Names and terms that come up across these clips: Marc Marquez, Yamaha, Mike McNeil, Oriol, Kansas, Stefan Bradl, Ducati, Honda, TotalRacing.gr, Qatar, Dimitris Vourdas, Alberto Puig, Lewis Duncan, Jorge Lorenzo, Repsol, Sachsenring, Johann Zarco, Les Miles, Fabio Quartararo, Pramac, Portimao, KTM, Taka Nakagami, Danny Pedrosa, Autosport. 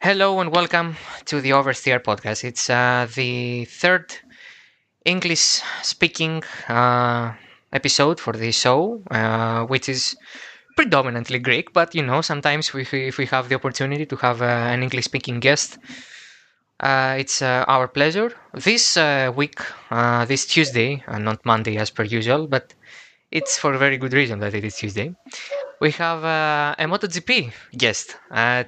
Hello and welcome to the Oversteer podcast. It's the third English-speaking episode for this show, which is predominantly Greek, but you know, sometimes if we have the opportunity to have an English-speaking guest, it's our pleasure. This week, this Tuesday, not Monday as per usual, but it's for a very good reason that it is Tuesday. We have a MotoGP guest,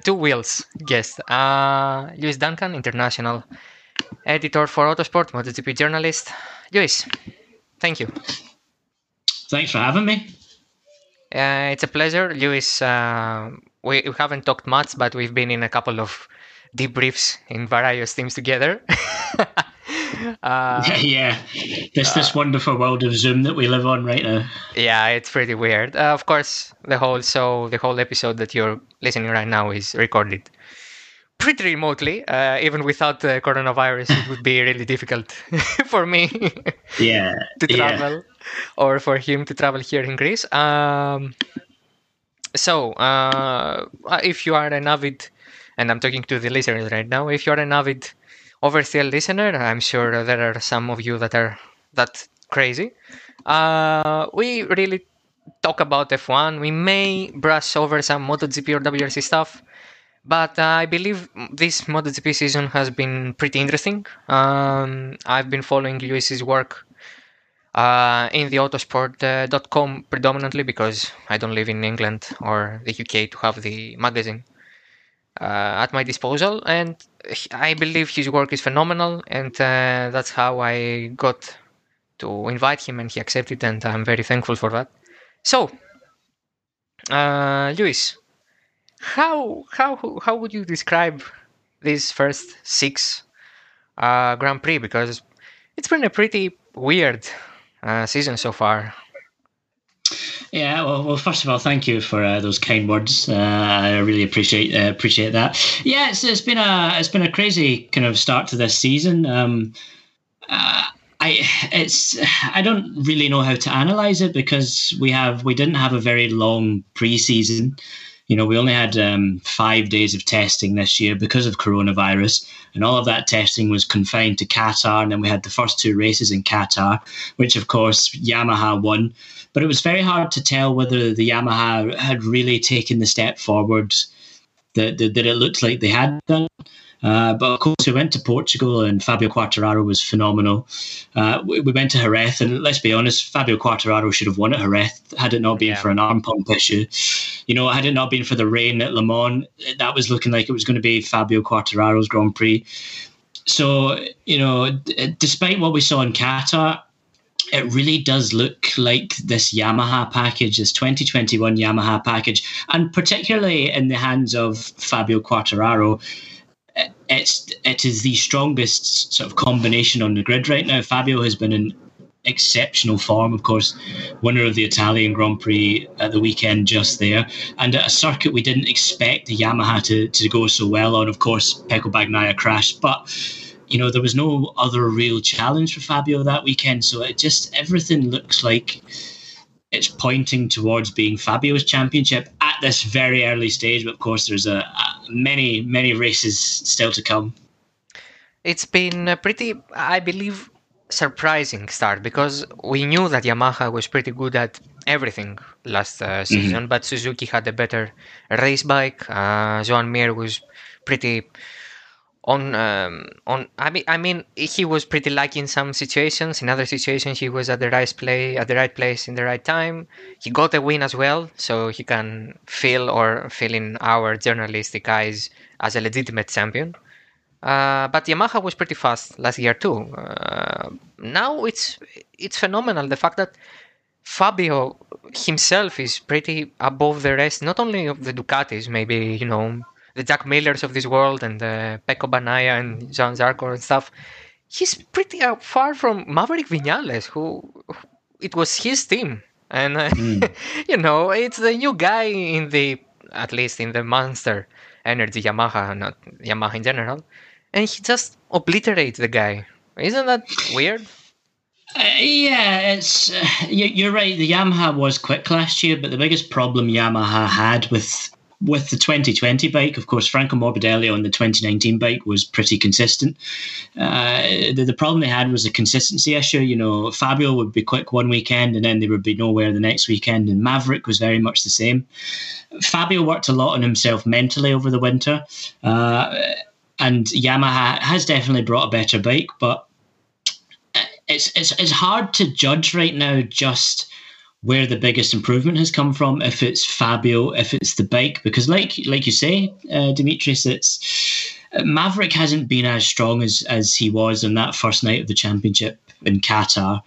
two wheels guest, Lewis Duncan, international editor for Autosport, MotoGP journalist. Lewis, thank you. Thanks for having me. It's a pleasure. Lewis, we haven't talked much, but we've been in a couple of debriefs in various teams together. There's this wonderful world of Zoom that we live on right now. Yeah, it's pretty weird. Of course, the whole episode that you're listening right now is recorded pretty remotely. Even without the coronavirus, it would be really difficult for me to travel or for him to travel here in Greece. So if you are an avid, and I'm talking to the listeners right now, if you're an avid Oversteer listener, I'm sure there are some of you that are that crazy. We really talk about F1. We may brush over some MotoGP or WRC stuff, but I believe this MotoGP season has been pretty interesting. I've been following Lewis's work in the Autosport.com predominantly because I don't live in England or the UK to have the magazine at my disposal, and I believe his work is phenomenal, and that's how I got to invite him, and he accepted, and I'm very thankful for that. So, Lewis, how would you describe these first six Grand Prix? Because it's been a pretty weird season so far. Yeah, well, first of all, thank you for those kind words. I really appreciate that. Yeah, it's been a crazy kind of start to this season. I don't really know how to analyze it because we didn't have a very long pre-season. You know, we only had 5 days of testing this year because of coronavirus, and all of that testing was confined to Qatar, and then we had the first two races in Qatar, which, of course, Yamaha won. But it was very hard to tell whether the Yamaha had really taken the step forward that it looked like they had done. But of course, we went to Portugal, and Fabio Quartararo was phenomenal. We went to Jerez, and let's be honest, Fabio Quartararo should have won at Jerez had it not been for an arm pump issue. You know, had it not been for the rain at Le Mans, that was looking like it was going to be Fabio Quartararo's Grand Prix. So, you know, despite what we saw in Qatar, it really does look like this Yamaha package, this 2021 Yamaha package, and particularly in the hands of Fabio Quartararo, it is the strongest sort of combination on the grid right now. Fabio has been in exceptional form, of course, winner of the Italian Grand Prix at the weekend just there, and at a circuit we didn't expect the Yamaha to go so well on. Of course, Pecco Bagnaia crashed, but you know, there was no other real challenge for Fabio that weekend, so it just, everything looks like it's pointing towards being Fabio's championship at this very early stage, but of course there's many races still to come. It's been a pretty, I believe, surprising start, because we knew that Yamaha was pretty good at everything last season, but Suzuki had a better race bike. Johann Mir was pretty... I mean, he was pretty lucky in some situations. In other situations, he was at the right place in the right time. He got a win as well, so he can fill in our journalistic eyes as a legitimate champion. But Yamaha was pretty fast last year too. Now it's phenomenal, the fact that Fabio himself is pretty above the rest, not only of the Ducatis, maybe, you know, the Jack Millers of this world and Pecco Bagnaia and Johann Zarco and stuff. He's pretty far from Maverick Vinales, who it was his team. And, you know, it's the new guy at least in the Monster Energy Yamaha, not Yamaha in general. And he just obliterates the guy. Isn't that weird? You're right. The Yamaha was quick last year, but the biggest problem Yamaha had with with the 2020 bike, of course, Franco Morbidelli on the 2019 bike was pretty consistent. The problem they had was a consistency issue. You know, Fabio would be quick one weekend and then they would be nowhere the next weekend, and Maverick was very much the same. Fabio worked a lot on himself mentally over the winter, and Yamaha has definitely brought a better bike, but it's hard to judge right now just where the biggest improvement has come from, if it's Fabio, if it's the bike, because like you say, Dimitris, it's Maverick hasn't been as strong as he was on that first night of the championship in Qatar.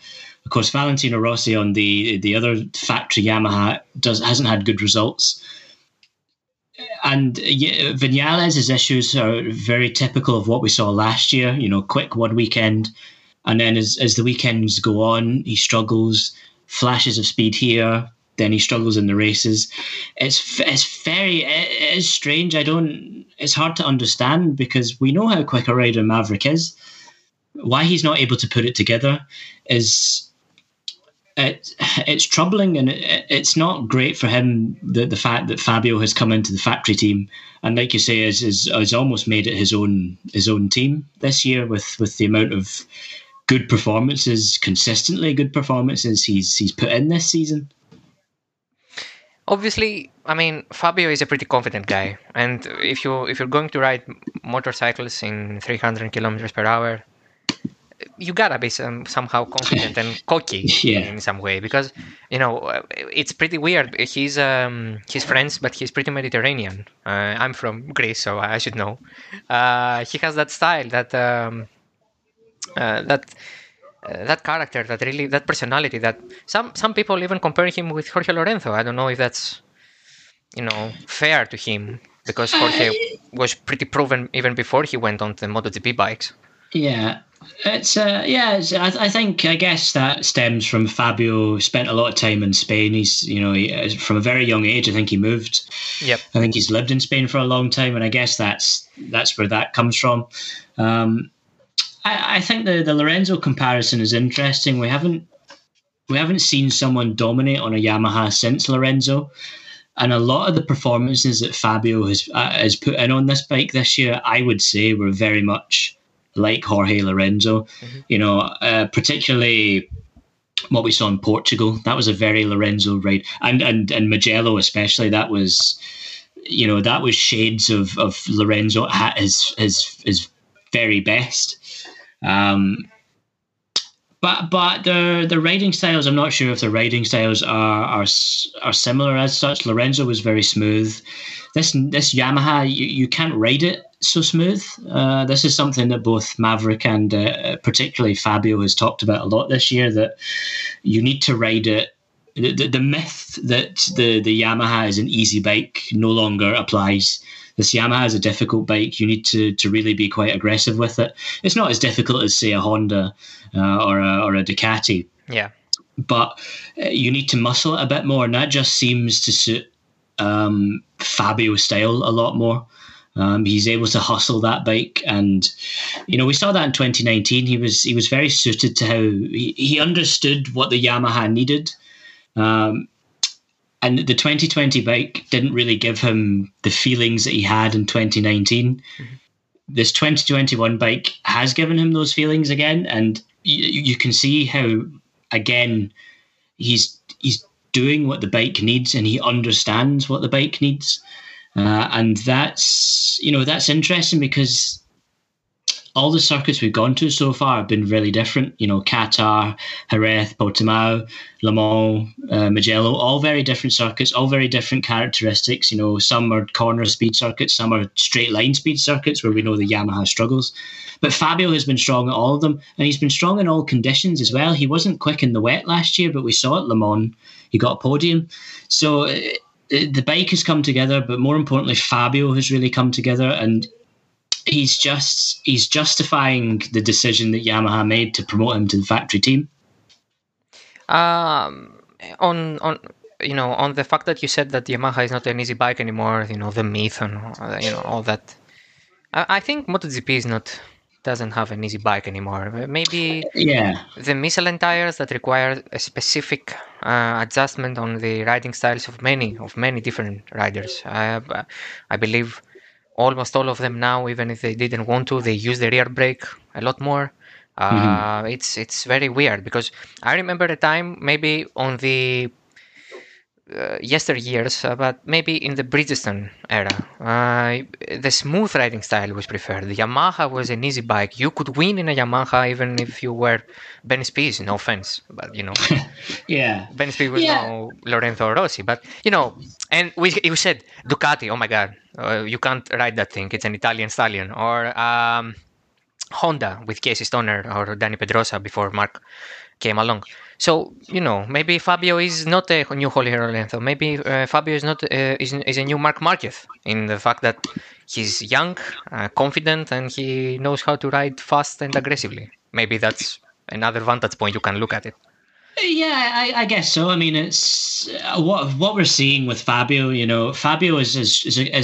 Of course, Valentino Rossi on the other factory Yamaha hasn't had good results. And Vinales' issues are very typical of what we saw last year, you know, quick one weekend. And then as the weekends go on, he struggles, flashes of speed here, then he struggles in the races. It is strange. It's hard to understand because we know how quick a rider Maverick is. Why he's not able to put it together is, it's troubling, and it's not great for him, the fact that Fabio has come into the factory team and, like you say, has almost made it his own team this year with the amount of good performances, consistently good performances he's put in this season. Obviously, I mean, Fabio is a pretty confident guy, and if you're going to ride motorcycles in 300 kilometers per hour, you gotta be somehow confident and cocky in some way, because, you know, it's pretty weird. He's French, but he's pretty Mediterranean. I'm from Greece, so I should know. He has that style, that character, that personality. That some people even compare him with Jorge Lorenzo. I don't know if that's, you know, fair to him, because Jorge was pretty proven even before he went on the MotoGP bikes. Yeah. I think, I guess that stems from Fabio spent a lot of time in Spain. He's, you know, from a very young age, I think he moved. Yep. I think he's lived in Spain for a long time, and I guess that's where that comes from. I think the Lorenzo comparison is interesting. We haven't seen someone dominate on a Yamaha since Lorenzo, and a lot of the performances that Fabio has put in on this bike this year, I would say, were very much like Jorge Lorenzo. Mm-hmm. You know, particularly what we saw in Portugal. That was a very Lorenzo ride, and Mugello especially. That was, you know, that was shades of Lorenzo at his very best. But the riding styles, I'm not sure if the riding styles are similar as such. Lorenzo was very smooth. This Yamaha, you can't ride it so smooth. This is something that both Maverick and particularly Fabio has talked about a lot this year, that you need to ride it. The myth that the Yamaha is an easy bike no longer applies. This Yamaha is a difficult bike. You need to really be quite aggressive with it. It's not as difficult as, say, a Honda or a Ducati. Yeah. But you need to muscle it a bit more, and that just seems to suit Fabio's style a lot more. He's able to hustle that bike, and, you know, we saw that in 2019. He was very suited to how he understood what the Yamaha needed. And the 2020 bike didn't really give him the feelings that he had in 2019. Mm-hmm. This 2021 bike has given him those feelings again, and you can see how, again, he's doing what the bike needs, and he understands what the bike needs, and that's, you know, that's interesting, because all the circuits we've gone to so far have been really different. You know, Qatar, Jerez, Portimao, Le Mans, Mugello, all very different circuits, all very different characteristics. You know, some are corner speed circuits, some are straight line speed circuits where we know the Yamaha struggles. But Fabio has been strong at all of them, and he's been strong in all conditions as well. He wasn't quick in the wet last year, but we saw at Le Mans he got a podium. So the bike has come together, but more importantly, Fabio has really come together, and he's justifying the decision that Yamaha made to promote him to the factory team. On you know, on the fact that you said that Yamaha is not an easy bike anymore, you know, the myth and, you know, all that. I think MotoGP is not doesn't have an easy bike anymore. Maybe the Michelin tires that require a specific adjustment on the riding styles of many different riders. I believe almost all of them now, even if they didn't want to, they use the rear brake a lot more. It's very weird because I remember a time maybe on the yesteryears, but maybe in the Bridgestone era, the smooth riding style was preferred. The Yamaha was an easy bike. You could win in a Yamaha even if you were Ben Spies, no offense, but you know. Ben Spies was no Lorenzo Rossi, but you know, and we said Ducati, oh my god, you can't ride that thing, it's an Italian stallion. Or Honda with Casey Stoner or Danny Pedrosa before Marc came along. So, you know, maybe Fabio is not a new Jorge Lorenzo. Maybe Fabio is not is a new Marc Marquez in the fact that he's young, confident, and he knows how to ride fast and aggressively. Maybe that's another vantage point you can look at it. Yeah, I guess so. I mean, it's what we're seeing with Fabio. You know, Fabio is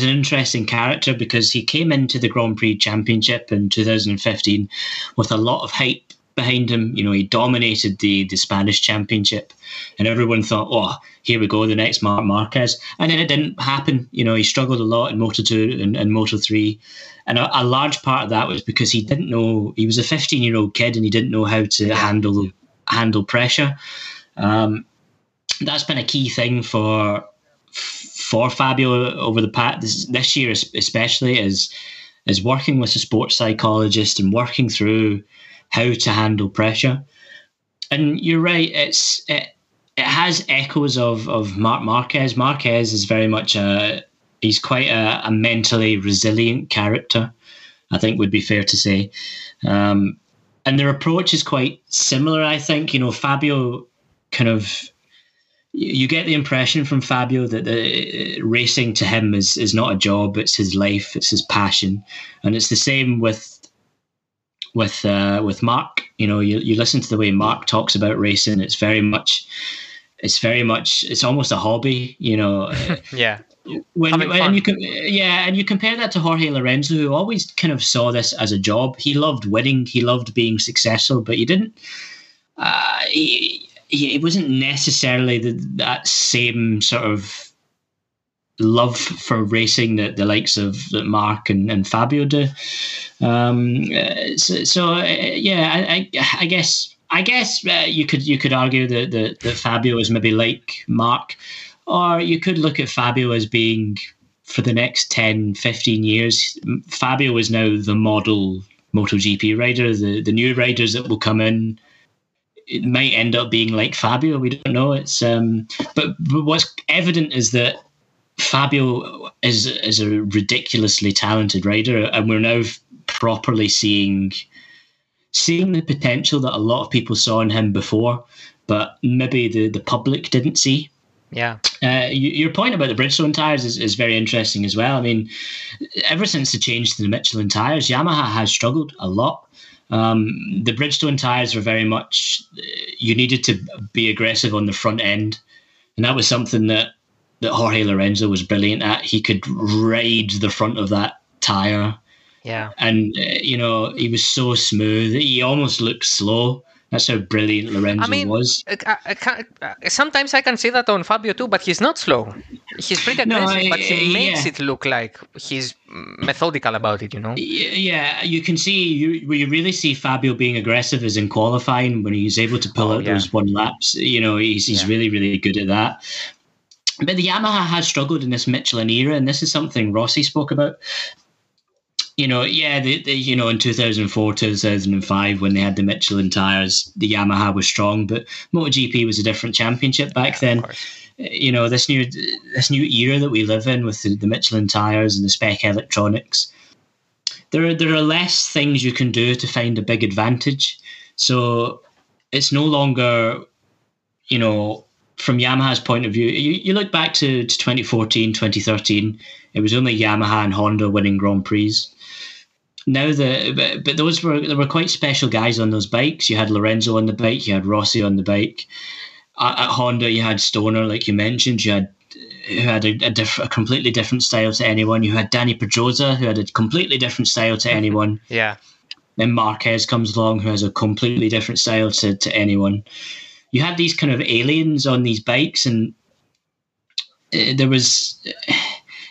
an interesting character because he came into the Grand Prix Championship in 2015 with a lot of hype behind him. You know, he dominated the Spanish Championship, and everyone thought, oh, here we go, the next Marc Marquez. And then it didn't happen. You know, he struggled a lot in Moto 2 and Moto 3. And a large part of that was because he didn't know, he was a 15-year-old kid and he didn't know how to handle pressure. That's been a key thing for Fabio over the past this year, especially is working with a sports psychologist and working through how to handle pressure. And you're right, it has echoes of Marc Marquez. Marquez is very much he's quite a mentally resilient character, I think would be fair to say. And their approach is quite similar, I think. You know, Fabio kind of, you get the impression from Fabio that the racing to him is not a job, it's his life, it's his passion. And it's the same with Marc. You know, you listen to the way Marc talks about racing, it's almost a hobby, you know. And you compare that to Jorge Lorenzo, who always kind of saw this as a job. He loved winning, he loved being successful, but it wasn't necessarily that same sort of love for racing that the likes of that Marc and Fabio do. I guess you could argue that Fabio is maybe like Marc, or you could look at Fabio as being, for the next 10, 15 years, Fabio is now the model MotoGP rider. The new riders that will come in, it might end up being like Fabio. We don't know. It's but what's evident is that Fabio is a ridiculously talented rider, and we're now properly seeing the potential that a lot of people saw in him before, but maybe the public didn't see. Yeah. Your point about the Bridgestone tires is very interesting as well. I mean, ever since the change to the Michelin tires, Yamaha has struggled a lot. The Bridgestone tires were very much, you needed to be aggressive on the front end, and that was something that Jorge Lorenzo was brilliant at. He could ride the front of that tire. Yeah. And, you know, he was so smooth. He almost looked slow. That's how brilliant Lorenzo was. Sometimes I can see that on Fabio too, but he's not slow. He's pretty aggressive, but he makes it look like he's methodical about it, you know? Yeah, you can see, you really see Fabio being aggressive is in qualifying, when he's able to pull out those one laps. You know, he's really, really good at that. But the Yamaha has struggled in this Michelin era, and this is something Rossi spoke about. You know, in 2004, 2005, when they had the Michelin tires, the Yamaha was strong, but MotoGP was a different championship back then. You know, this new era that we live in with the Michelin tires and the spec electronics, there are less things you can do to find a big advantage. So it's no longer, you know, from Yamaha's point of view, you look back to 2014, 2013, it was only Yamaha and Honda winning Grand Prix. Now there were quite special guys on those bikes. You had Lorenzo on the bike, you had Rossi on the bike. At Honda, you had Stoner, like you mentioned. You had who had a completely different style to anyone. You had Danny Pedrosa, who had a completely different style to anyone. Yeah. Then Marquez comes along, who has a completely different style to anyone. You had these kind of aliens on these bikes, and there was...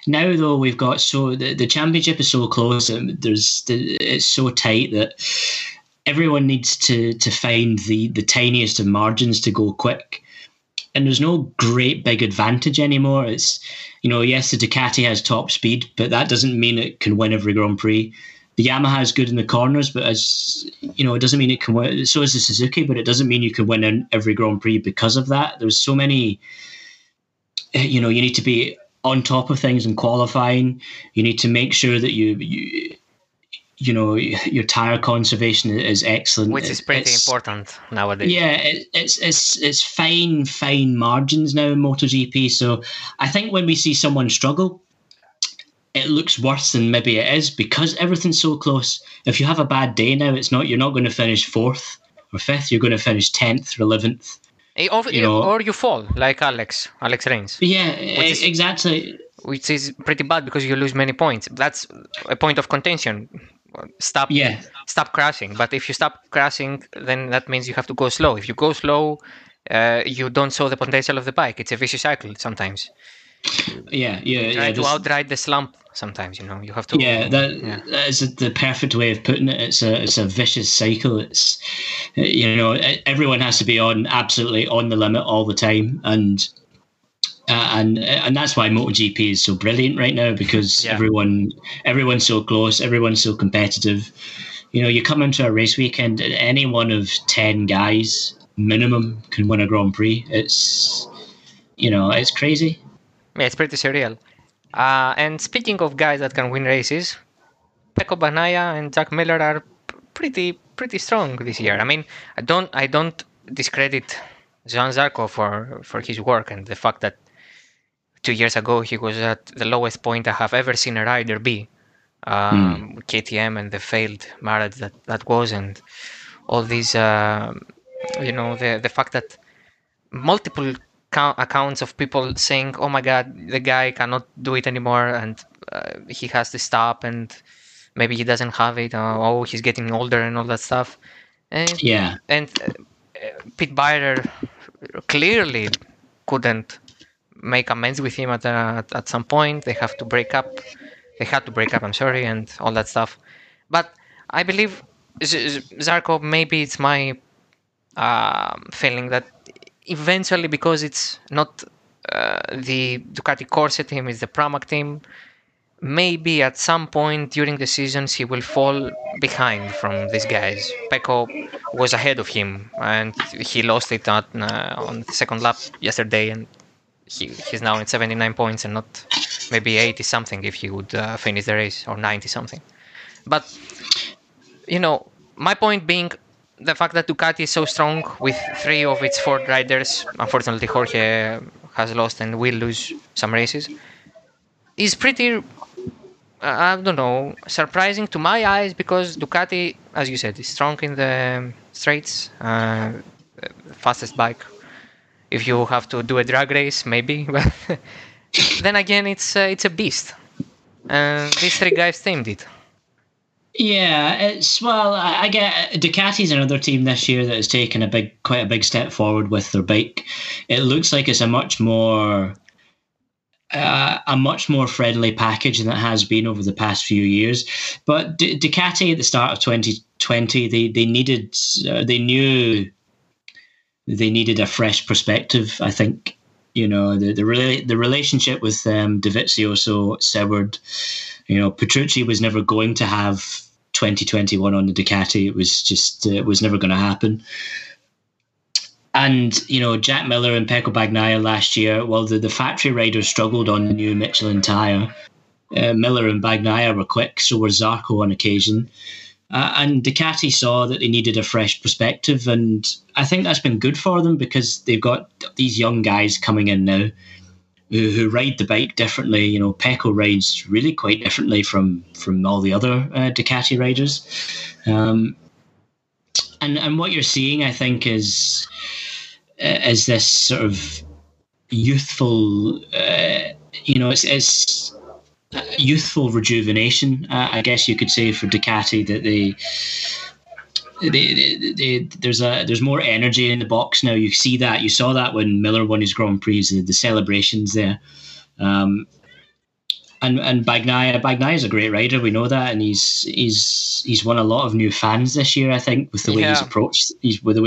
Now, though, we've got so... The championship is so close, and it's so tight that everyone needs to find the tiniest of margins to go quick. And there's no great big advantage anymore. It's, you know, yes, the Ducati has top speed, but that doesn't mean it can win every Grand Prix. The Yamaha is good in the corners, but as you know, it doesn't mean it can win. So is the Suzuki, but it doesn't mean you can win every Grand Prix because of that. There's so many, you know, you need to be on top of things in qualifying. You need to make sure that you know, your tire conservation is excellent, which is pretty important nowadays. Yeah, it's fine margins now in MotoGP. So I think when we see someone struggle, it looks worse than maybe it is because everything's so close. If you have a bad day now, you're not going to finish 4th or 5th. You're going to finish 10th or 11th. Or you fall like Alex Rins. Yeah, exactly. Which is pretty bad because you lose many points. That's a point of contention. Stop crashing. But if you stop crashing, then that means you have to go slow. If you go slow, you don't show the potential of the bike. It's a vicious cycle sometimes. You try to outride the slump sometimes, you know. You have to... That is the perfect way of putting it. It's a vicious cycle. It's, you know, everyone has to be absolutely on the limit all the time. And that's why MotoGP is so brilliant right now, because everyone's so close, everyone's so competitive. You know, you come into a race weekend and any one of 10 guys minimum can win a Grand Prix. It's, you know, it's crazy. Yeah, it's pretty surreal. And speaking of guys that can win races, Pecco Bagnaia and Jack Miller are pretty strong this year. I mean, I don't discredit Johann Zarco for his work and the fact that 2 years ago, he was at the lowest point I have ever seen a rider be. KTM and the failed marriage that was, and all these, you know, the fact that multiple accounts of people saying, oh my God, the guy cannot do it anymore, and he has to stop, and maybe he doesn't have it, he's getting older and all that stuff. And Pete Byer clearly couldn't make amends with him at some point. They had to break up, I'm sorry, and all that stuff. But I believe Zarco, maybe it's my feeling that eventually, because it's not the Ducati Corsa team, it's the Pramac team, maybe at some point during the seasons he will fall behind from these guys. Pecco was ahead of him and he lost it on the second lap yesterday, and he's now at 79 points and not maybe 80 something if he would finish the race, or 90 something. But, you know, my point being the fact that Ducati is so strong with 3 of its 4 riders. Unfortunately, Jorge has lost and will lose some races. Is pretty, surprising to my eyes, because Ducati, as you said, is strong in the straights, fastest bike. If you have to do a drag race, maybe. But then again, it's a beast. These 3 guys tamed it. Yeah, I get Ducati's another team this year that has taken quite a big step forward with their bike. It looks like it's a much more friendly package than it has been over the past few years. But Ducati at the start of 2020, they needed a fresh perspective, I think. You know, the relationship with Dovizioso severed. You know, Petrucci was never going to have 2021 on the Ducati. It was just it was never going to happen. And, you know, Jack Miller and Pecco Bagnaia last year, well, the factory riders struggled on the new Michelin tyre. Miller and Bagnaia were quick, so were Zarco on occasion. And Ducati saw that they needed a fresh perspective, and I think that's been good for them because they've got these young guys coming in now who ride the bike differently. You know, Pecco rides really quite differently from all the other Ducati riders. And what you're seeing, I think, is this sort of youthful, you know, it's youthful rejuvenation, I guess you could say, for Ducati, that there's more energy in the box now. You see that, you saw that when Miller won his Grand Prix, the celebrations there. And Bagnaia is a great rider. We know that, and he's won a lot of new fans this year, I think, with the way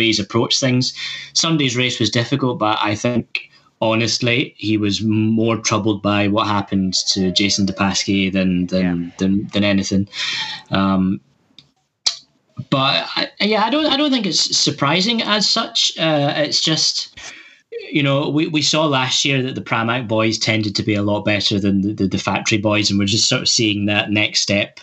he's approached things. Sunday's race was difficult, but I think honestly he was more troubled by what happened to Jason Depasquet than anything. But I don't think it's surprising as such. It's just, you know, we saw last year that the Pramac boys tended to be a lot better than the factory boys, and we're just sort of seeing that next step.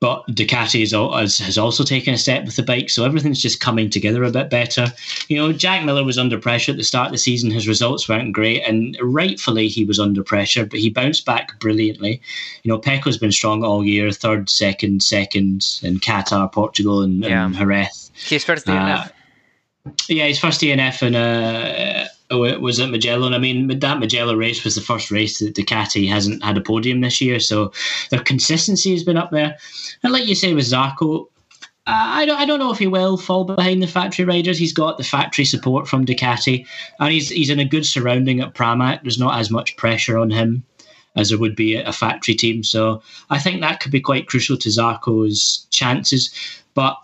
But Ducati has also taken a step with the bike, so everything's just coming together a bit better. You know, Jack Miller was under pressure at the start of the season. His results weren't great, and rightfully he was under pressure, but he bounced back brilliantly. You know, Pecco's been strong all year, third, second in Qatar, Portugal, and Jerez. He's first DNF. Yeah, his first DNF was at Mugello. And I mean, that Mugello race was the first race that Ducati hasn't had a podium this year, so their consistency has been up there. And like you say with Zarco, I don't know if he will fall behind the factory riders. He's got the factory support from Ducati, and he's in a good surrounding at Pramac. There's not as much pressure on him as there would be at a factory team, so I think that could be quite crucial to Zarco's chances. But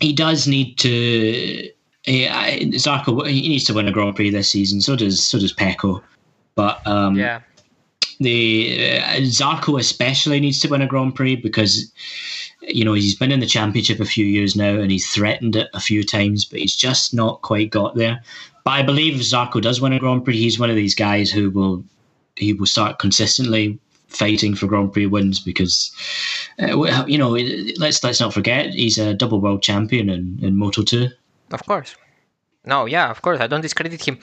he does need to... Zarco, he needs to win a Grand Prix this season. So does Pecco, but Zarco especially needs to win a Grand Prix, because you know he's been in the championship a few years now and he's threatened it a few times, but he's just not quite got there. But I believe if Zarco does win a Grand Prix, he's one of these guys who will start consistently fighting for Grand Prix wins, because you know, let's not forget he's a double world champion in Moto2. Of course. No, yeah, of course. I don't discredit him.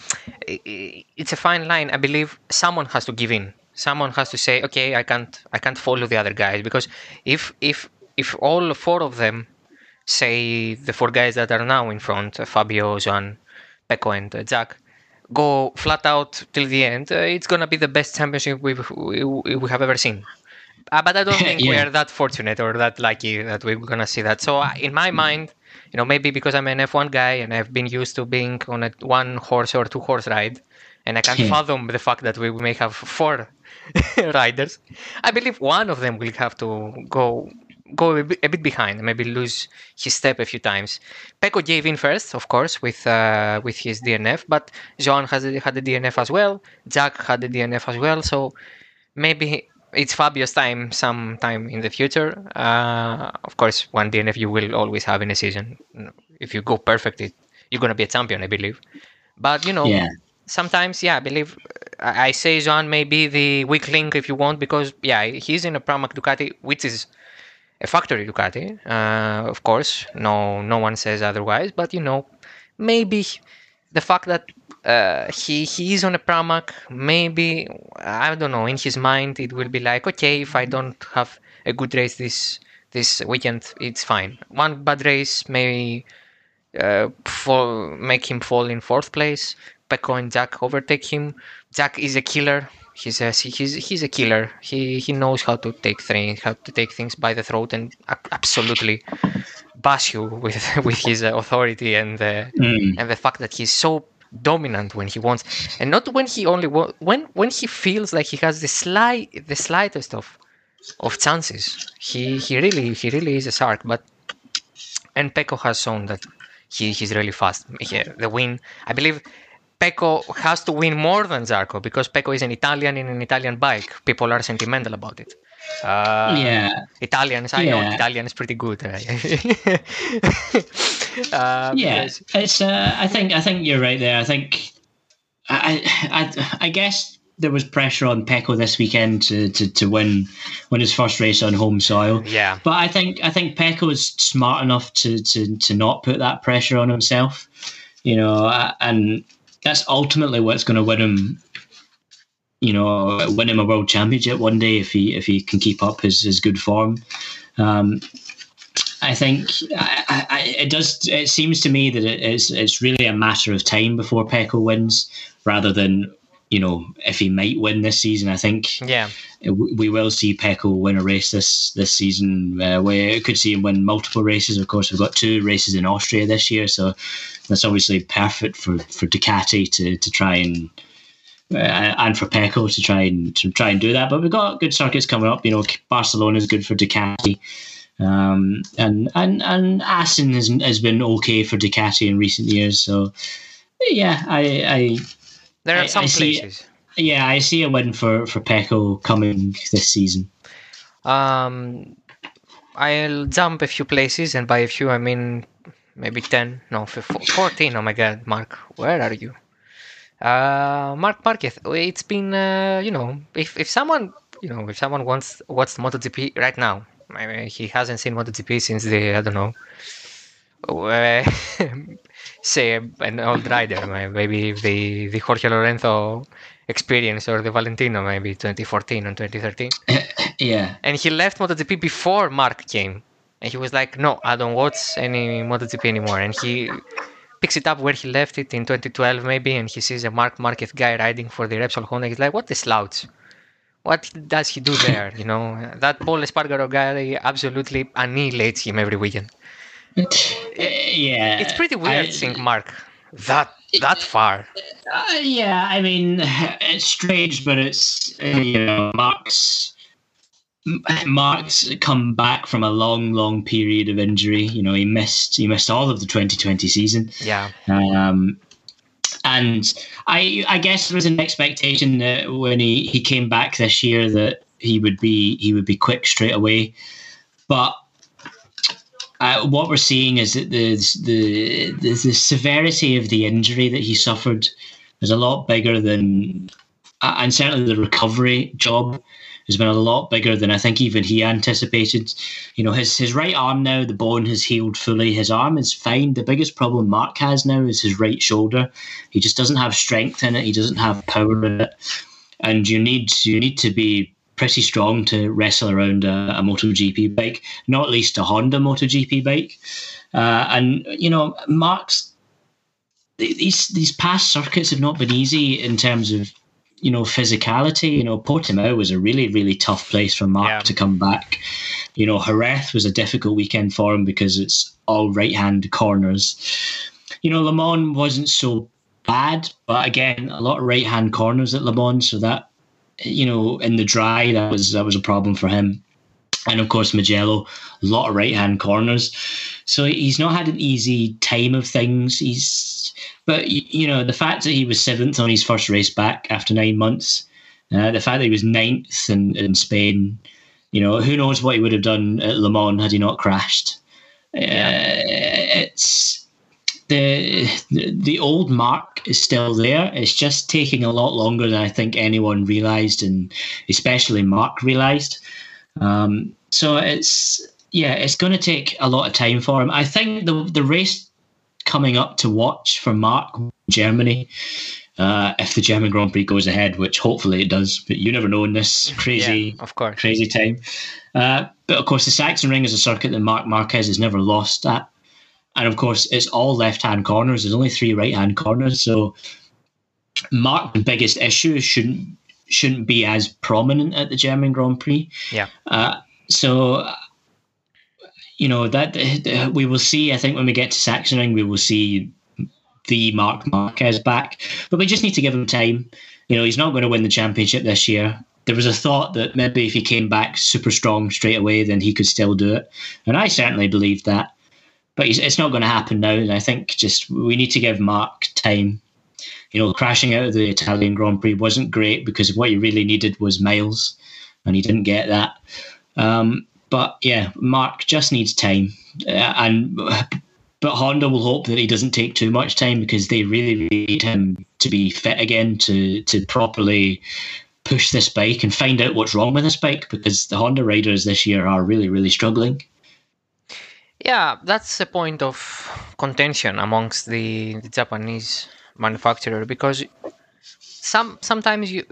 It's a fine line. I believe someone has to give in. Someone has to say, okay, I can't follow the other guys, because if all four of them, say the four guys that are now in front, Fabio, Joan, Pecco and Jack, go flat out till the end, it's going to be the best championship we have ever seen. But I don't think we are that fortunate or that lucky that we're going to see that. So in my mind, you know, maybe because I'm an F1 guy and I've been used to being on a one-horse or two-horse ride, and I can't fathom the fact that we may have four riders, I believe one of them will have to go a bit behind and maybe lose his step a few times. Pecco gave in first, of course, with his DNF, but Joan had a DNF as well. Jack had a DNF as well, so maybe... it's Fabio's time sometime in the future. Of course, one DNF you will always have in a season. If you go perfect, you're going to be a champion, I believe. But, you know, sometimes, I believe... I say Joan may be the weak link, if you want, because, he's in a Pramac Ducati, which is a factory Ducati, of course. No one says otherwise. But, you know, maybe the fact that... he is on a Pramac, maybe, I don't know, in his mind it will be like, okay, if I don't have a good race this weekend, it's fine. One bad race may make him fall in fourth place. Pecco and Jack overtake him. Jack is a killer. He's a killer. He knows how to take things by the throat and absolutely bash you with his authority and the fact that he's so dominant when he wants, and not when he only when he feels like he has the slightest of chances. He really is a shark. But and Pecco has shown that he's really fast. The win, I believe, Pecco has to win more than Zarco, because Pecco is an Italian in an Italian bike. People are sentimental about it. Italians, I know Italian is pretty good, right? It's I think you're right there. I guess there was pressure on Pecco this weekend to win his first race on home soil, but I think Pecco is smart enough to not put that pressure on himself, you know, and that's ultimately what's going to win him, you know, win him a world championship one day if he can keep up his good form. I think it does. It seems to me that it's really a matter of time before Pecco wins, rather than you know, if he might win this season, I think we will see Pecco win a race this season. We could see him win multiple races. Of course, we've got 2 races in Austria this year, so that's obviously perfect for Ducati to try and for Pecco to try and do that. But we've got good circuits coming up. You know, Barcelona is good for Ducati. And Assen has been okay for Ducati in recent years. So yeah, I see places. Yeah, I see a win for Pecco coming this season. I'll jump a few places, and by a few I mean maybe 10, no, 14. Oh my God, Mark, where are you? Marc Marquez. It's been, you know, if someone wants watch MotoGP right now. I mean, he hasn't seen MotoGP since the, I don't know, say an old rider, maybe the Jorge Lorenzo experience or the Valentino, maybe 2014 and 2013. Yeah. And he left MotoGP before Mark came. And he was like, no, I don't watch any MotoGP anymore. And he picks it up where he left it in 2012 maybe, and he sees a Marc Marquez guy riding for the Repsol Honda. He's like, what a slouch. What does he do there? You know, that Pol Espargaró guy absolutely annihilates him every weekend. Yeah, it's pretty weird seeing Mark that far. Yeah, I mean, it's strange, but it's, you know, Mark's come back from a long, long period of injury. You know, he missed all of the 2020 season. Yeah. And I guess there was an expectation that when he came back this year that he would be quick straight away, but what we're seeing is that the severity of the injury that he suffered is a lot bigger than, and certainly the recovery job has been a lot bigger than I think even he anticipated. You know, his right arm now, the bone has healed fully. His arm is fine. The biggest problem Mark has now is his right shoulder. He just doesn't have strength in it. He doesn't have power in it. And you need to be pretty strong to wrestle around a MotoGP bike, not least a Honda MotoGP bike. And, you know, Mark's... These past circuits have not been easy in terms of, you know, physicality. You know, Portimao was a really, really tough place for Mark to come back. You know, Jerez was a difficult weekend for him because it's all right-hand corners. You know, Le Mans wasn't so bad, but again, a lot of right-hand corners at Le Mans, so that, you know, in the dry, that was a problem for him. And of course, Mugello, a lot of right-hand corners. So he's not had an easy time of things. But, you know, the fact that he was 7th on his first race back after 9 months, the fact that he was 9th in Spain, you know, who knows what he would have done at Le Mans had he not crashed. It's the old Mark is still there. It's just taking a lot longer than I think anyone realised, and especially Mark realised. So it's going to take a lot of time for him. I think the race coming up to watch for Mark, Germany, if the German Grand Prix goes ahead, which hopefully it does, but you never know in this crazy time. But of course, the Saxon Ring is a circuit that Marc Marquez has never lost at, and of course, it's all left-hand corners. There's only 3 right-hand corners, so Mark's biggest issue shouldn't be as prominent at the German Grand Prix. Yeah. So, you know, that we will see. I think when we get to Sachsenring, we will see the Marc Marquez back. But we just need to give him time. You know, he's not going to win the championship this year. There was a thought that maybe if he came back super strong straight away, then he could still do it. And I certainly believed that. But it's not going to happen now. And I think just we need to give Marc time. You know, crashing out of the Italian Grand Prix wasn't great because what he really needed was miles, and he didn't get that. But yeah, Mark just needs time, but Honda will hope that he doesn't take too much time because they really need him to be fit again to properly push this bike and find out what's wrong with this bike, because the Honda riders this year are really, really struggling. Yeah, that's a point of contention amongst the Japanese manufacturer, because sometimes you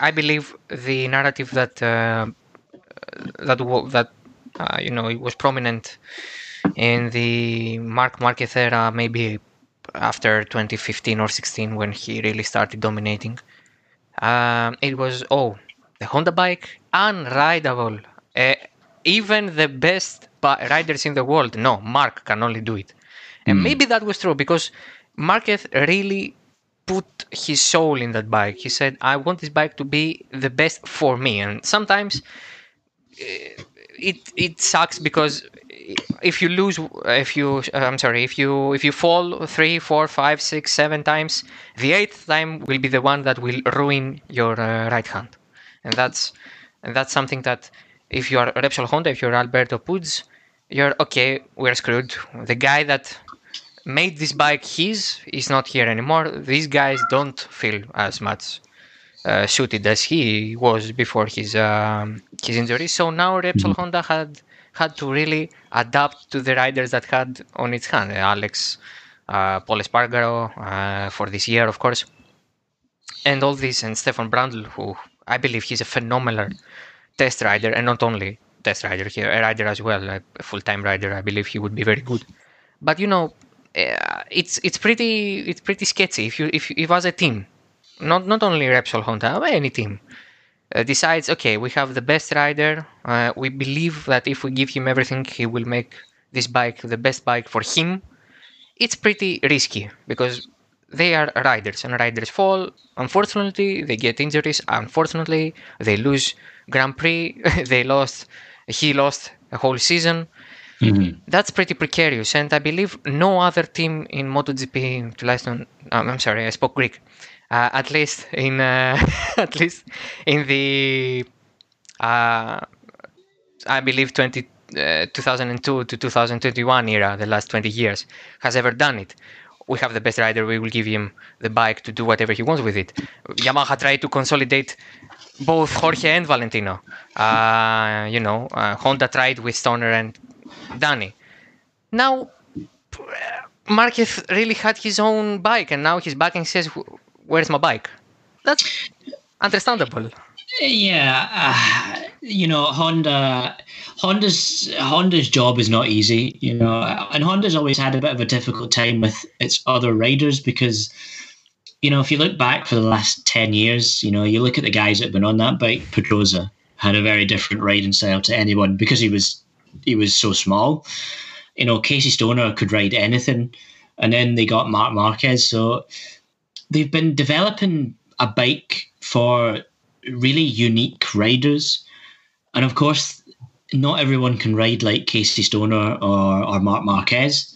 I believe the narrative that you know, it was prominent in the Marc Marquez era, maybe after 2015 or 16 when he really started dominating. It was, the Honda bike, unrideable. Even the best riders in the world, no, Marc can only do it. And maybe that was true, because Marquez really put his soul in that bike. He said, I want this bike to be the best for me. And sometimes it sucks, because if you fall 3, 4, 5, 6, 7 times, the 8th time will be the one that will ruin your right hand. And that's something that, if you are Repsol Honda, if you're Alberto Puig, you're okay, we're screwed. The guy that made this bike his is not here anymore. These guys don't feel as much suited as he was before his injury. So now Repsol Honda had to really adapt to the riders that had on its hand. Alex, Pol Espargaró for this year, of course, and all this, and Stefan Brandl, who I believe he's a phenomenal test rider, and not only test rider here, a rider as well, a full-time rider. I believe he would be very good. But you know, it's pretty sketchy if as a team, not only Repsol Honda, any team decides, okay, we have the best rider. We believe that if we give him everything, he will make this bike the best bike for him. It's pretty risky, because they are riders, and riders fall. Unfortunately, they get injuries. Unfortunately, they lose Grand Prix. He lost a whole season. Mm-hmm. That's pretty precarious, and I believe no other team in MotoGP, I'm sorry, I spoke Greek. At least in the, I believe 2002 to 2021 era, the last 20 years, has ever done it. We have the best rider. We will give him the bike to do whatever he wants with it. Yamaha tried to consolidate both Jorge and Valentino. Honda tried with Stoner and Danny. Now, Marquez really had his own bike, and now he's back and says, where's my bike? That's understandable. Yeah, Honda's job is not easy, and Honda's always had a bit of a difficult time with its other riders, because, if you look back for the last 10 years, you look at the guys that have been on that bike. Pedrosa had a very different riding style to anyone, because he was so small. Casey Stoner could ride anything, and then they got Marc Marquez. So they've been developing a bike for really unique riders, and of course not everyone can ride like Casey Stoner or Marc Marquez.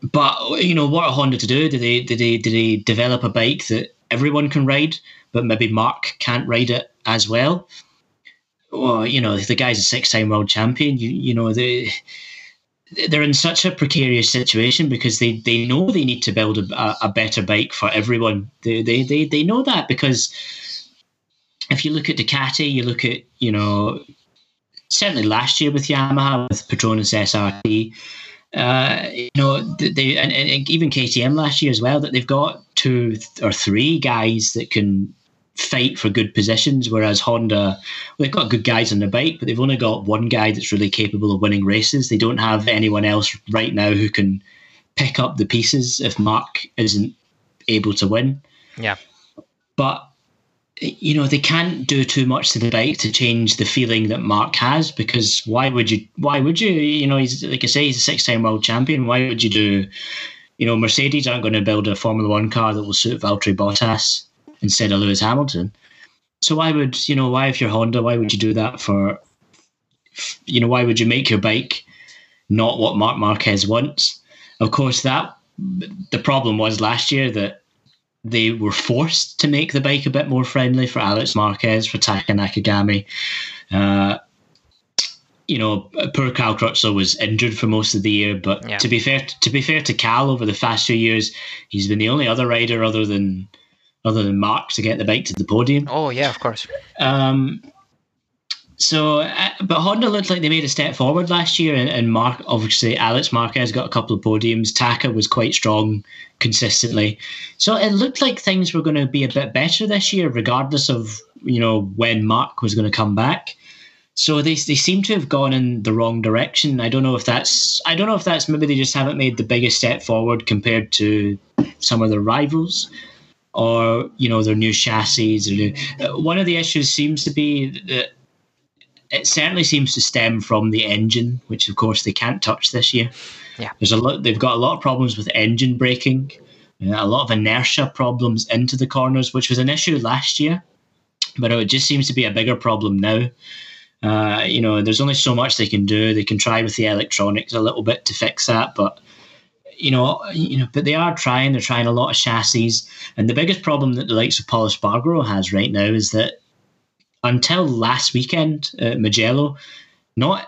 But what are Honda to do? Do they develop a bike that everyone can ride, but maybe Marc can't ride it as well? Well, the guy's a 6-time world champion. They're in such a precarious situation, because they know they need to build a better bike for everyone. They know that, because if you look at Ducati, you look at, certainly last year with Yamaha, with Petronas SRT, and even KTM last year as well, that they've got 2 or 3 guys that can fight for good positions, whereas Honda, they've got good guys on the bike, but they've only got one guy that's really capable of winning races. They don't have anyone else right now who can pick up the pieces if Marc isn't able to win. Yeah. But, they can't do too much to the bike to change the feeling that Marc has, because why would you? He's, like I say, he's a 6-time world champion. Why would you do, Mercedes aren't going to build a Formula 1 car that will suit Valtteri Bottas instead of Lewis Hamilton. So if you're Honda, why would you do that why would you make your bike not what Marc Marquez wants? Of course, the problem was last year that they were forced to make the bike a bit more friendly for Alex Marquez, for Taka Nakagami. Poor Cal Crutchlow was injured for most of the year, but to be fair to Cal, over the past few years, he's been the only other rider other than Marc to get the bike to the podium. Oh, yeah, of course. But Honda looked like they made a step forward last year, and Marc, obviously, Alex Marquez got a couple of podiums. Taka was quite strong consistently. So it looked like things were going to be a bit better this year, regardless of, when Marc was going to come back. So they seem to have gone in the wrong direction. I don't know if that's maybe they just haven't made the biggest step forward compared to some of their rivals, or their new chassis. One of the issues seems to be that it certainly seems to stem from the engine, which of course they can't touch this year. Yeah, they've got a lot of problems with engine braking, a lot of inertia problems into the corners, which was an issue last year, but it just seems to be a bigger problem now. There's only so much they can do. They can try with the electronics a little bit to fix that, but but they are trying. They're trying a lot of chassis, and the biggest problem that the likes of Pol Espargaró has right now is that until last weekend at Mugello, not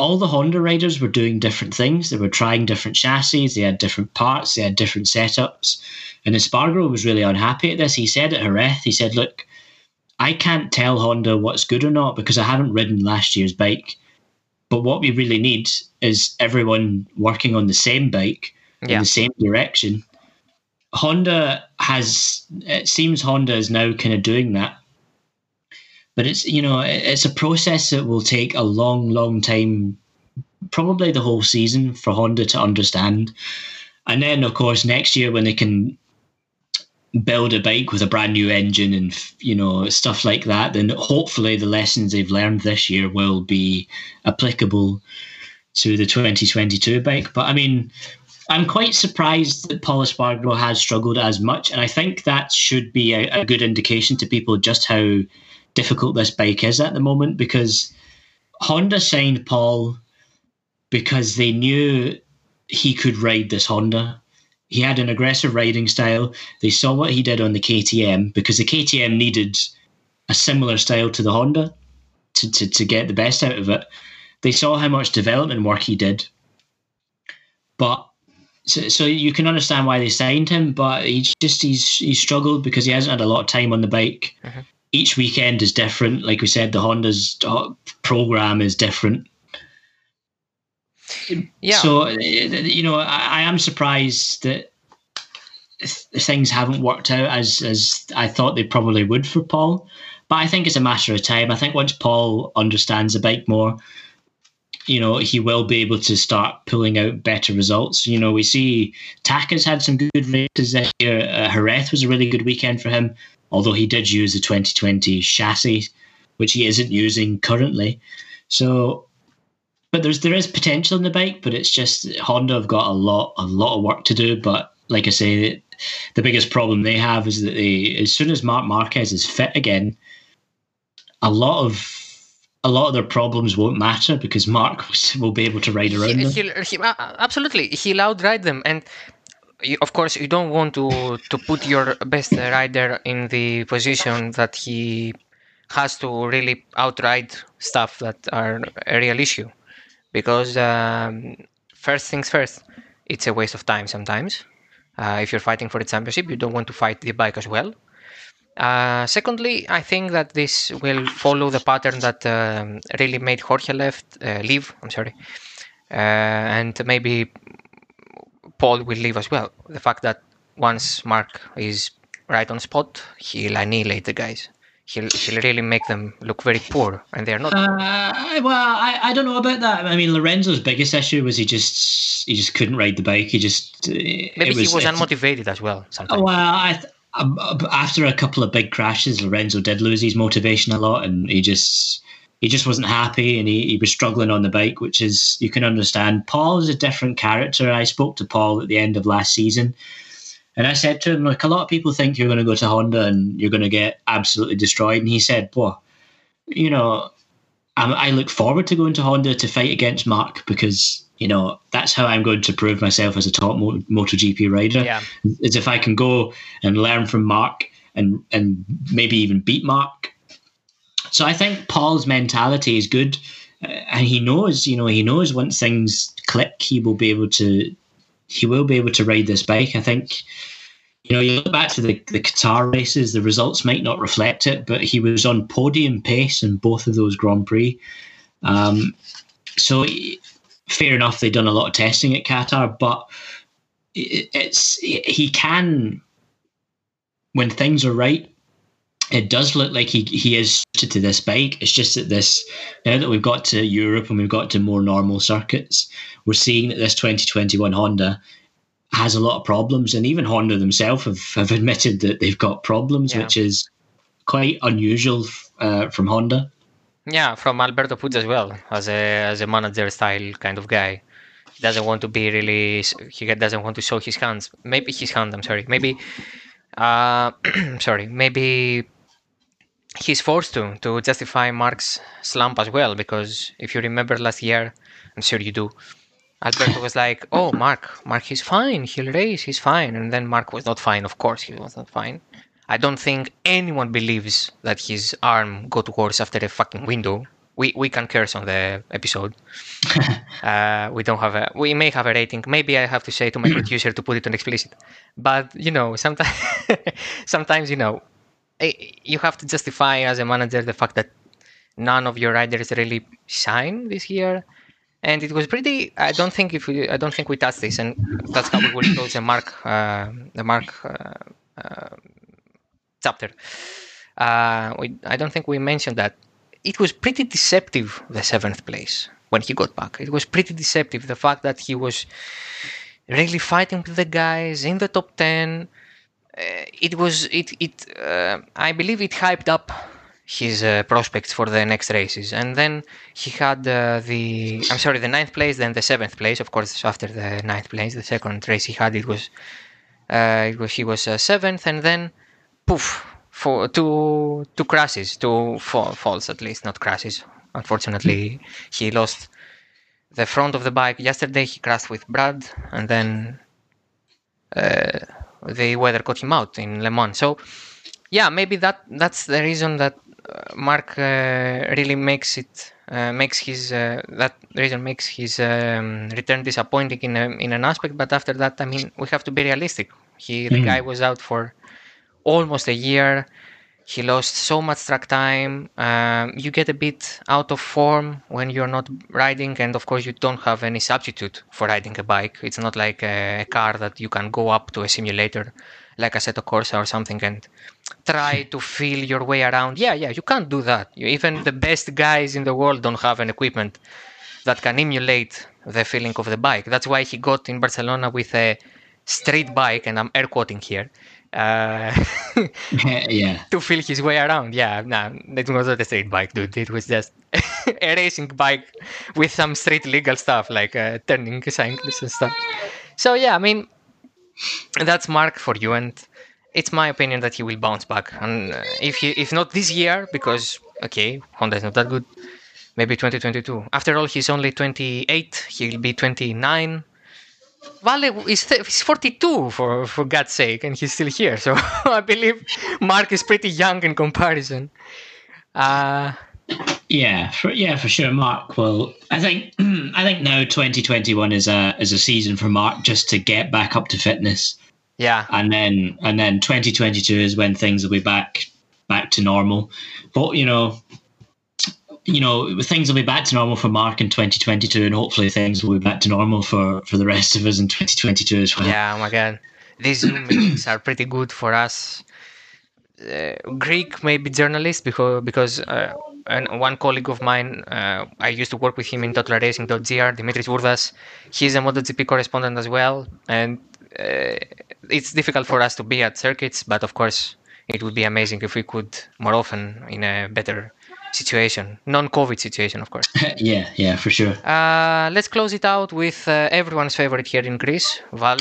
all the Honda riders were doing different things. They were trying different chassis. They had different parts. They had different setups, and Espargaró was really unhappy at this. He said at Jerez, he said, "Look, I can't tell Honda what's good or not because I haven't ridden last year's bike. But what we really need is everyone working on the same bike in the same direction." Honda is now kind of doing that. But it's a process that will take a long, long time, probably the whole season, for Honda to understand. And then, of course, next year when they can build a bike with a brand new engine and stuff like that, then hopefully the lessons they've learned this year will be applicable to the 2022 bike. But I mean, I'm quite surprised that Pol Espargaró has struggled as much, and I think that should be a good indication to people just how difficult this bike is at the moment, because Honda signed Pol because they knew he could ride this Honda. He had an aggressive riding style. They saw what he did on the KTM because the KTM needed a similar style to the Honda to get the best out of it. They saw how much development work he did. But so you can understand why they signed him, but he's struggled because he hasn't had a lot of time on the bike. Mm-hmm. Each weekend is different. Like we said, the Honda's program is different. Yeah. So, I am surprised that things haven't worked out as I thought they probably would for Pol. But I think it's a matter of time. I think once Pol understands the bike more, he will be able to start pulling out better results. We see Taka's had some good races this year. Jerez was a really good weekend for him, although he did use the 2020 chassis, which he isn't using currently. So... but there is potential in the bike, but it's just Honda have got a lot of work to do. But like I say, the biggest problem they have is that as soon as Marc Marquez is fit again, a lot of their problems won't matter because Marc will be able to ride around them. Absolutely, he'll outride them, and of course, you don't want to put your best rider in the position that he has to really outride stuff that are a real issue. Because first things first, it's a waste of time sometimes. If you're fighting for the championship, you don't want to fight the bike as well. Secondly, I think that this will follow the pattern that really made Jorge leave. And maybe Pol will leave as well. The fact that once Marc is right on spot, he'll annihilate the guys. He'll really make them look very poor, and they're not. I don't know about that. I mean, Lorenzo's biggest issue was he just couldn't ride the bike. Maybe he was unmotivated as well sometimes. Well, after a couple of big crashes, Lorenzo did lose his motivation a lot, and he just wasn't happy, and he was struggling on the bike, which is you can understand. Pol is a different character. I spoke to Pol at the end of last season. And I said to him, like, a lot of people think you're going to go to Honda and you're going to get absolutely destroyed. And he said, well, I look forward to going to Honda to fight against Marc because, that's how I'm going to prove myself as a top MotoGP rider. Yeah. Is if I can go and learn from Marc and maybe even beat Marc. So I think Paul's mentality is good. And he knows once things click, he will be able to ride this bike. I think, you look back to the Qatar races, the results might not reflect it, but he was on podium pace in both of those Grand Prix. So fair enough, they've done a lot of testing at Qatar, but he can, when things are right, it does look like he is suited to this bike. It's just that this, now that we've got to Europe and we've got to more normal circuits, we're seeing that this 2021 Honda has a lot of problems, and even Honda themselves have admitted that they've got problems, which is quite unusual from Honda. Yeah, from Alberto Puig as well, as a manager style kind of guy. He doesn't want to be really. He doesn't want to show his hands. Maybe his hand. I'm sorry. Maybe. Sorry. Maybe he's forced to justify Marc's slump as well, because if you remember last year, I'm sure you do. Alberto was like, "Oh, Marc, he's fine. He'll race. He's fine." And then Marc was not fine. Of course, he was not fine. I don't think anyone believes that his arm got worse after a fucking window. We can curse on the episode. We may have a rating. Maybe I have to say to my producer to put it on explicit. But sometimes you have to justify as a manager the fact that none of your riders really shine this year. And it was pretty. I don't think we touched this, and that's how we will close the Marc. Chapter. I don't think we mentioned that it was pretty deceptive, the 7th place when he got back. It was pretty deceptive, the fact that he was really fighting with the guys in the top 10. I believe it hyped up his prospects for the next races, and then he had the 9th place, then the 7th place. Of course, after the 9th place, the second race he had, he was 7th, and then poof, for two crashes, falls at least, not crashes. Unfortunately, he lost the front of the bike yesterday. He crashed with Brad, and then the weather caught him out in Le Mans. So, yeah, maybe that's the reason that Marc really makes his return disappointing in an aspect. But after that, I mean, we have to be realistic. The guy was out for almost a year. He lost so much track time. You get a bit out of form when you're not riding, and of course you don't have any substitute for riding a bike. It's not like a car that you can go up to a simulator like a Assetto Corsa or something and try to feel your way around. Yeah, you can't do that. Even the best guys in the world don't have an equipment that can emulate the feeling of the bike. That's why he got in Barcelona with a street bike, and I'm air quoting here, to feel his way around. It was not a street bike, dude. It was just a racing bike with some street legal stuff like turning cyclists and stuff. So yeah, I mean, that's Marc for you, and it's my opinion that he will bounce back. And if not this year, because okay, Honda is not that good, maybe 2022. After all, he's only 28. He'll be 29. Vale is he's 42, for God's sake, and he's still here. So I believe Marc is pretty young in comparison. For sure, Marc will. I think now 2021 is a season for Marc just to get back up to fitness. Yeah, and then 2022 is when things will be back to normal. But things will be back to normal for Marc in 2022, and hopefully things will be back to normal for the rest of us in 2022 as well. Yeah, oh my God. These Zoom meetings are pretty good for us Greek, maybe, journalists, because one colleague of mine, I used to work with him in TotalRacing.gr, Dimitris Vourdas. He's a MotoGP correspondent as well, and it's difficult for us to be at circuits, but of course it would be amazing if we could more often in a better situation, non-COVID situation, of course. yeah, for sure. Let's close it out with everyone's favorite here in Greece, Vale.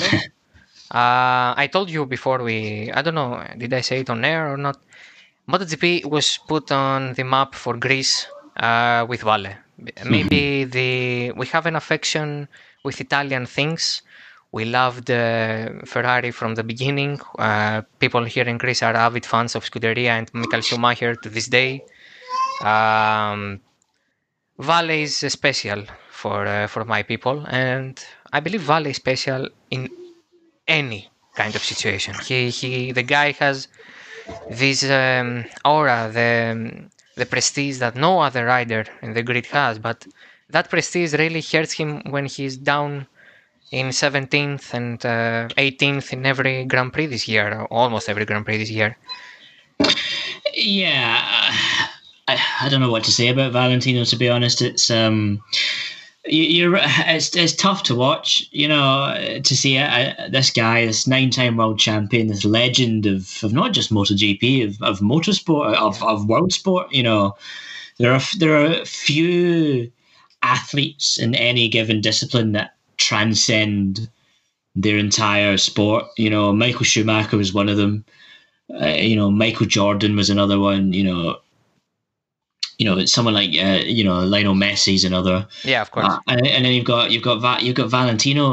I told you before I don't know, did I say it on air or not? MotoGP was put on the map for Greece with Vale. Maybe we have an affection with Italian things. We loved Ferrari from the beginning. People here in Greece are avid fans of Scuderia and Michael Schumacher to this day. Vale is special for my people, and I believe Vale is special in any kind of situation. The guy has this aura, the prestige that no other rider in the grid has, but that prestige really hurts him when he's down in 17th and 18th in every Grand Prix this year, or almost every Grand Prix this year. Yeah, I don't know what to say about Valentino, to be honest. It's it's tough to watch, you know, to see this guy, this nine-time world champion, this legend of not just MotoGP, of motorsport, of world sport. You know, there are few athletes in any given discipline that transcend their entire sport. You know, Michael Schumacher was one of them. You know, Michael Jordan was another one. You know, someone like Lionel Messi's another. Yeah, of course. And then you've got Valentino.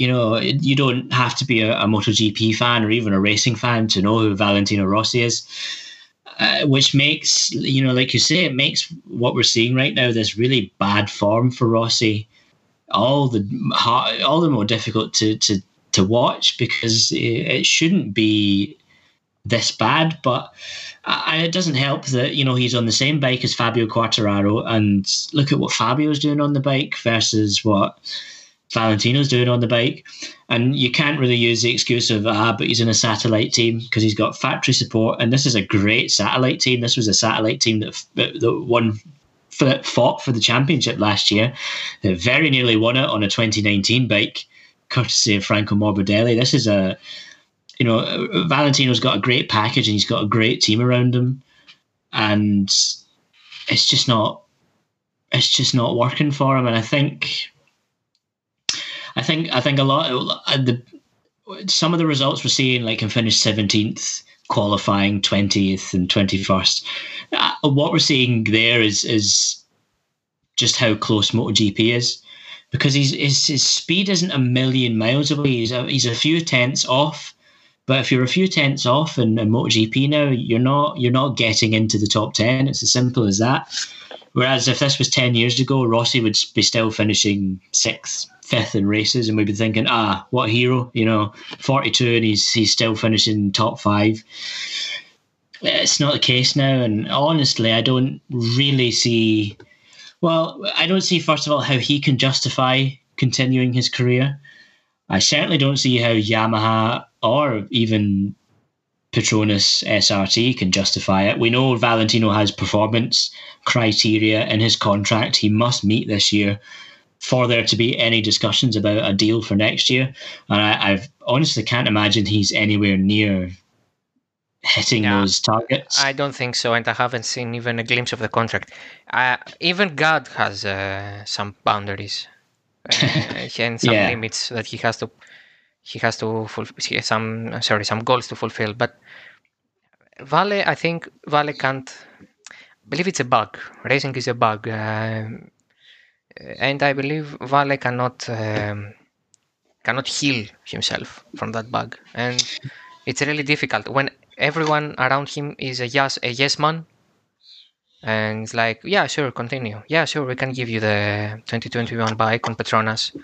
You know, you don't have to be a MotoGP fan or even a racing fan to know who Valentino Rossi is, which makes, you know, like you say, it makes what we're seeing right now, this really bad form for Rossi, all the more difficult to watch, because it shouldn't be this bad. But it doesn't help that, you know, he's on the same bike as Fabio Quartararo, and look at what Fabio's doing on the bike versus what Valentino's doing on the bike. And you can't really use the excuse of, but he's in a satellite team, because he's got factory support. And this is a great satellite team. This was a satellite team that won, fought for the championship last year. They very nearly won it on a 2019 bike, courtesy of Franco Morbidelli. This is a... You know, Valentino's got a great package and he's got a great team around him, and it's just not working for him. And I think a lot of some of the results we're seeing, like him finish 17th, qualifying 20th and 21st. What we're seeing there is just how close MotoGP is, because his speed isn't a million miles away. He's a few tenths off. But if you're a few tenths off in MotoGP now, you're not getting into the top 10. It's as simple as that. Whereas if this was 10 years ago, Rossi would be still finishing 6th, 5th in races, and we'd be thinking, what a hero, you know, 42 and he's still finishing top 5. It's not the case now, and honestly, I don't see, first of all, how he can justify continuing his career. I certainly don't see how Yamaha or even Petronas SRT can justify it. We know Valentino has performance criteria in his contract he must meet this year for there to be any discussions about a deal for next year. And I honestly can't imagine he's anywhere near hitting those targets. I don't think so, and I haven't seen even a glimpse of the contract. Even God has some boundaries. And some limits that he has to fulfill, some goals to fulfill. But Vale can't believe it's a bug. Racing is a bug, and I believe Vale cannot heal himself from that bug, and it's really difficult when everyone around him is a yes man. And it's like, yeah, sure, continue. Yeah, sure, we can give you the 2021 bike on Petronas.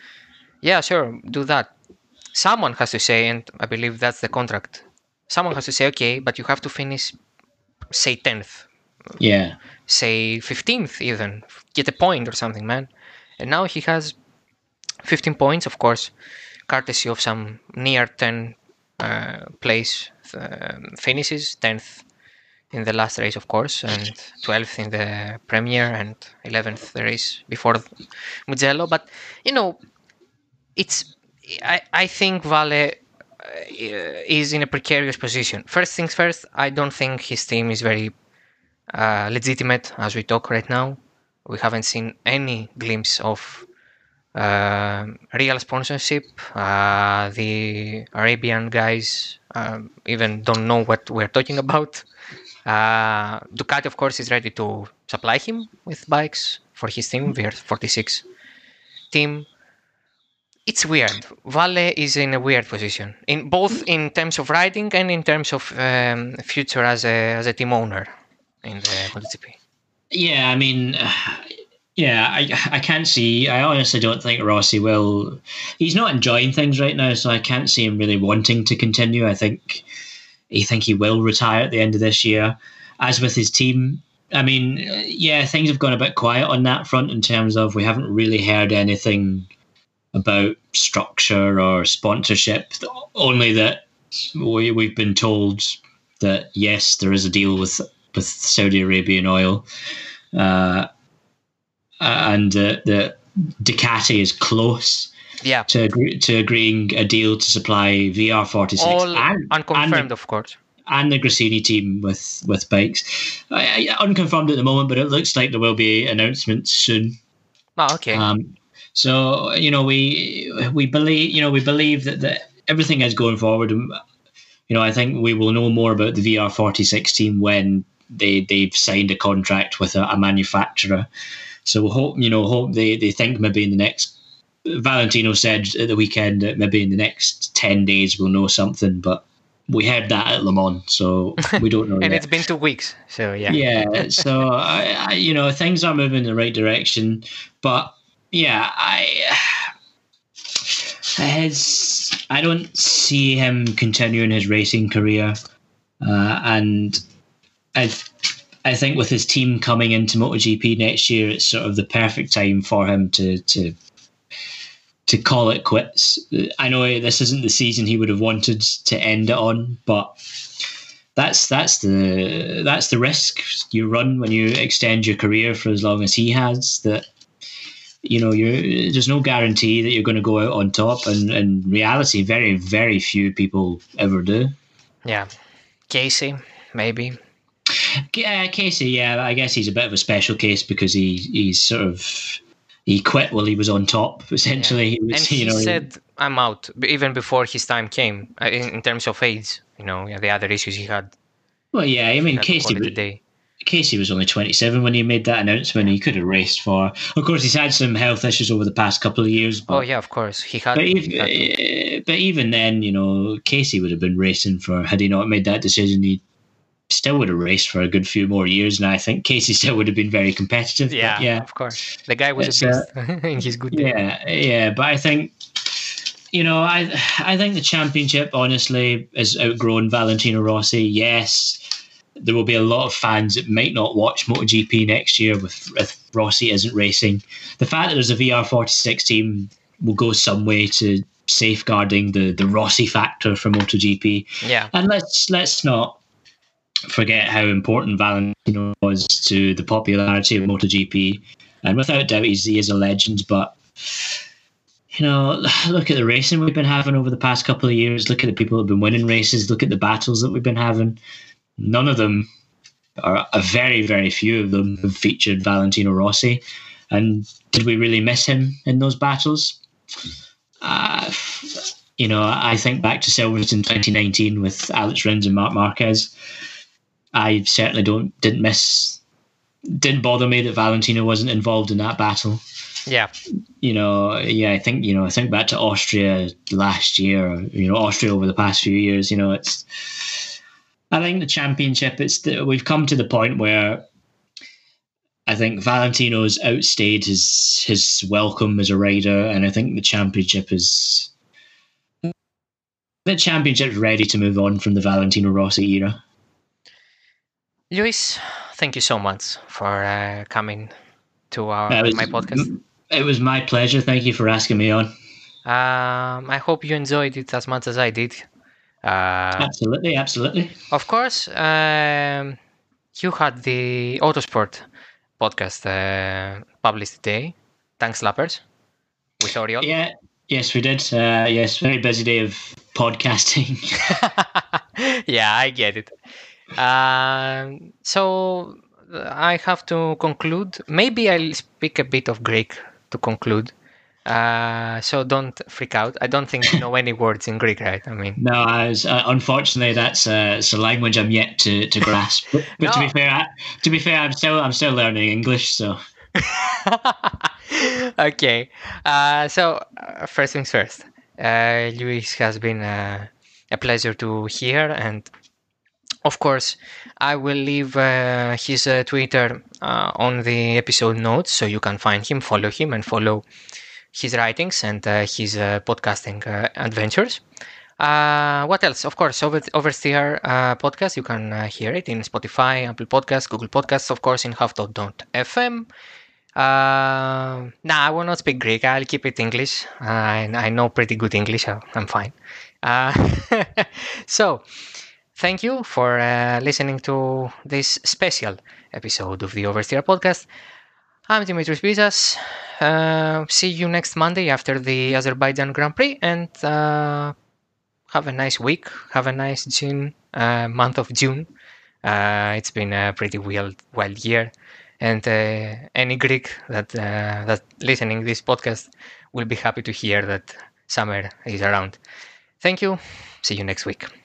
Yeah, sure, do that. Someone has to say, and I believe that's the contract. Someone has to say, okay, but you have to finish, say, 10th. Yeah. Say 15th even. Get a point or something, man. And now he has 15 points, of course, courtesy of some near 10 place finishes, 10th. In the last race, of course, and 12th in the Premier, and 11th the race before Mugello. But, you know, I think Vale is in a precarious position. First things first, I don't think his team is very legitimate as we talk right now. We haven't seen any glimpse of real sponsorship. The Arabian guys even don't know what we're talking about. Ducati, of course, is ready to supply him with bikes for his team, VR46 team. It's weird. Vale is in a weird position, both in terms of riding and in terms of future as a team owner in the MotoGP. Yeah, I mean, I can't see. I honestly don't think Rossi will. He's not enjoying things right now, so I can't see him really wanting to continue. I think he will retire at the end of this year. As with his team, I mean, yeah, things have gone a bit quiet on that front in terms of we haven't really heard anything about structure or sponsorship, only that we've been told that, yes, there is a deal with with Saudi Arabian oil. And the Ducati is close to agreeing a deal to supply VR46. All unconfirmed, and of course. And the Gresini team with bikes. Unconfirmed at the moment, but it looks like there will be announcements soon. Oh, okay. So, you know, we believe that everything is going forward. And, you know, I think we will know more about the VR46 team when they've signed a contract with a manufacturer. So we'll hope they think maybe in the next... Valentino said at the weekend that maybe in the next 10 days we'll know something, but we heard that at Le Mans, so we don't know. It's been 2 weeks, so yeah. Yeah, so, I things are moving in the right direction, but yeah, I don't see him continuing his racing career, and I think with his team coming into MotoGP next year, it's sort of the perfect time for him to call it quits. I know this isn't the season he would have wanted to end it on, but that's the risk you run when you extend your career for as long as he has. That there's no guarantee that you're going to go out on top, and in reality, very very few people ever do. Yeah, Casey maybe. Yeah, Casey. Yeah, I guess he's a bit of a special case because he's sort of. He quit while he was on top, essentially. Yeah. He said, I'm out, even before his time came, in terms of age, the other issues he had. Well, yeah, I mean, Casey was only 27 when he made that announcement. Yeah. He could have raced for... Of course, he's had some health issues over the past couple of years. But, oh, yeah, of course. But even then, Casey would have been racing for... Had he not made that decision, he still would have raced for a good few more years, and I think Casey still would have been very competitive. Yeah, yeah. Of course. The guy was a beast in his good day. Yeah, but I think, I think the championship, honestly, has outgrown Valentino Rossi. Yes, there will be a lot of fans that might not watch MotoGP next year if Rossi isn't racing. The fact that there's a VR46 team will go some way to safeguarding the Rossi factor for MotoGP. Yeah. And let's not forget how important Valentino was to the popularity of MotoGP, and without doubt he is a legend, but look at the racing we've been having over the past couple of years, look at the people who have been winning races, look at the battles that we've been having. None of them, or a very very few of them, have featured Valentino Rossi. And did we really miss him in those battles? I think back to Silverstone 2019 with Alex Rins and Marc Marquez. I certainly didn't bother me that Valentino wasn't involved in that battle. Yeah. I think back to Austria last year, Austria over the past few years, I think the championship, we've come to the point where I think Valentino's outstayed his welcome as a rider, and I think the championship's ready to move on from the Valentino Rossi era. Luis, thank you so much for coming to my podcast. It was my pleasure. Thank you for asking me on. I hope you enjoyed it as much as I did. Absolutely. Of course, you had the Autosport podcast published today. Thanks, Lappers. With Oriol. Yeah. Yes, we did. Yes, very busy day of podcasting. Yeah, I get it. So I have to conclude. Maybe I'll speak a bit of Greek to conclude. So don't freak out. I don't think you know any words in Greek, right? I mean, no. Unfortunately, it's a language I'm yet to grasp. But no. To be fair, I'm still learning English, so. Okay. So first things first. Luis, has been a pleasure to hear, and of course I will leave his Twitter on the episode notes, so you can find him, follow him, and follow his writings and his podcasting adventures. What else? Of course, Oversteer podcast. You can hear it in Spotify, Apple Podcasts, Google Podcasts, of course, in half.fm. Nah, I will not speak Greek. I'll keep it English. I know pretty good English. I'm fine. So, Thank you for listening to this special episode of the Oversteer podcast. I'm Dimitris Bizas. See you next Monday after the Azerbaijan Grand Prix, and have a nice week. Have a nice June, month of June. It's been a pretty wild year, and any Greek that listening this podcast will be happy to hear that summer is around. Thank you. See you next week.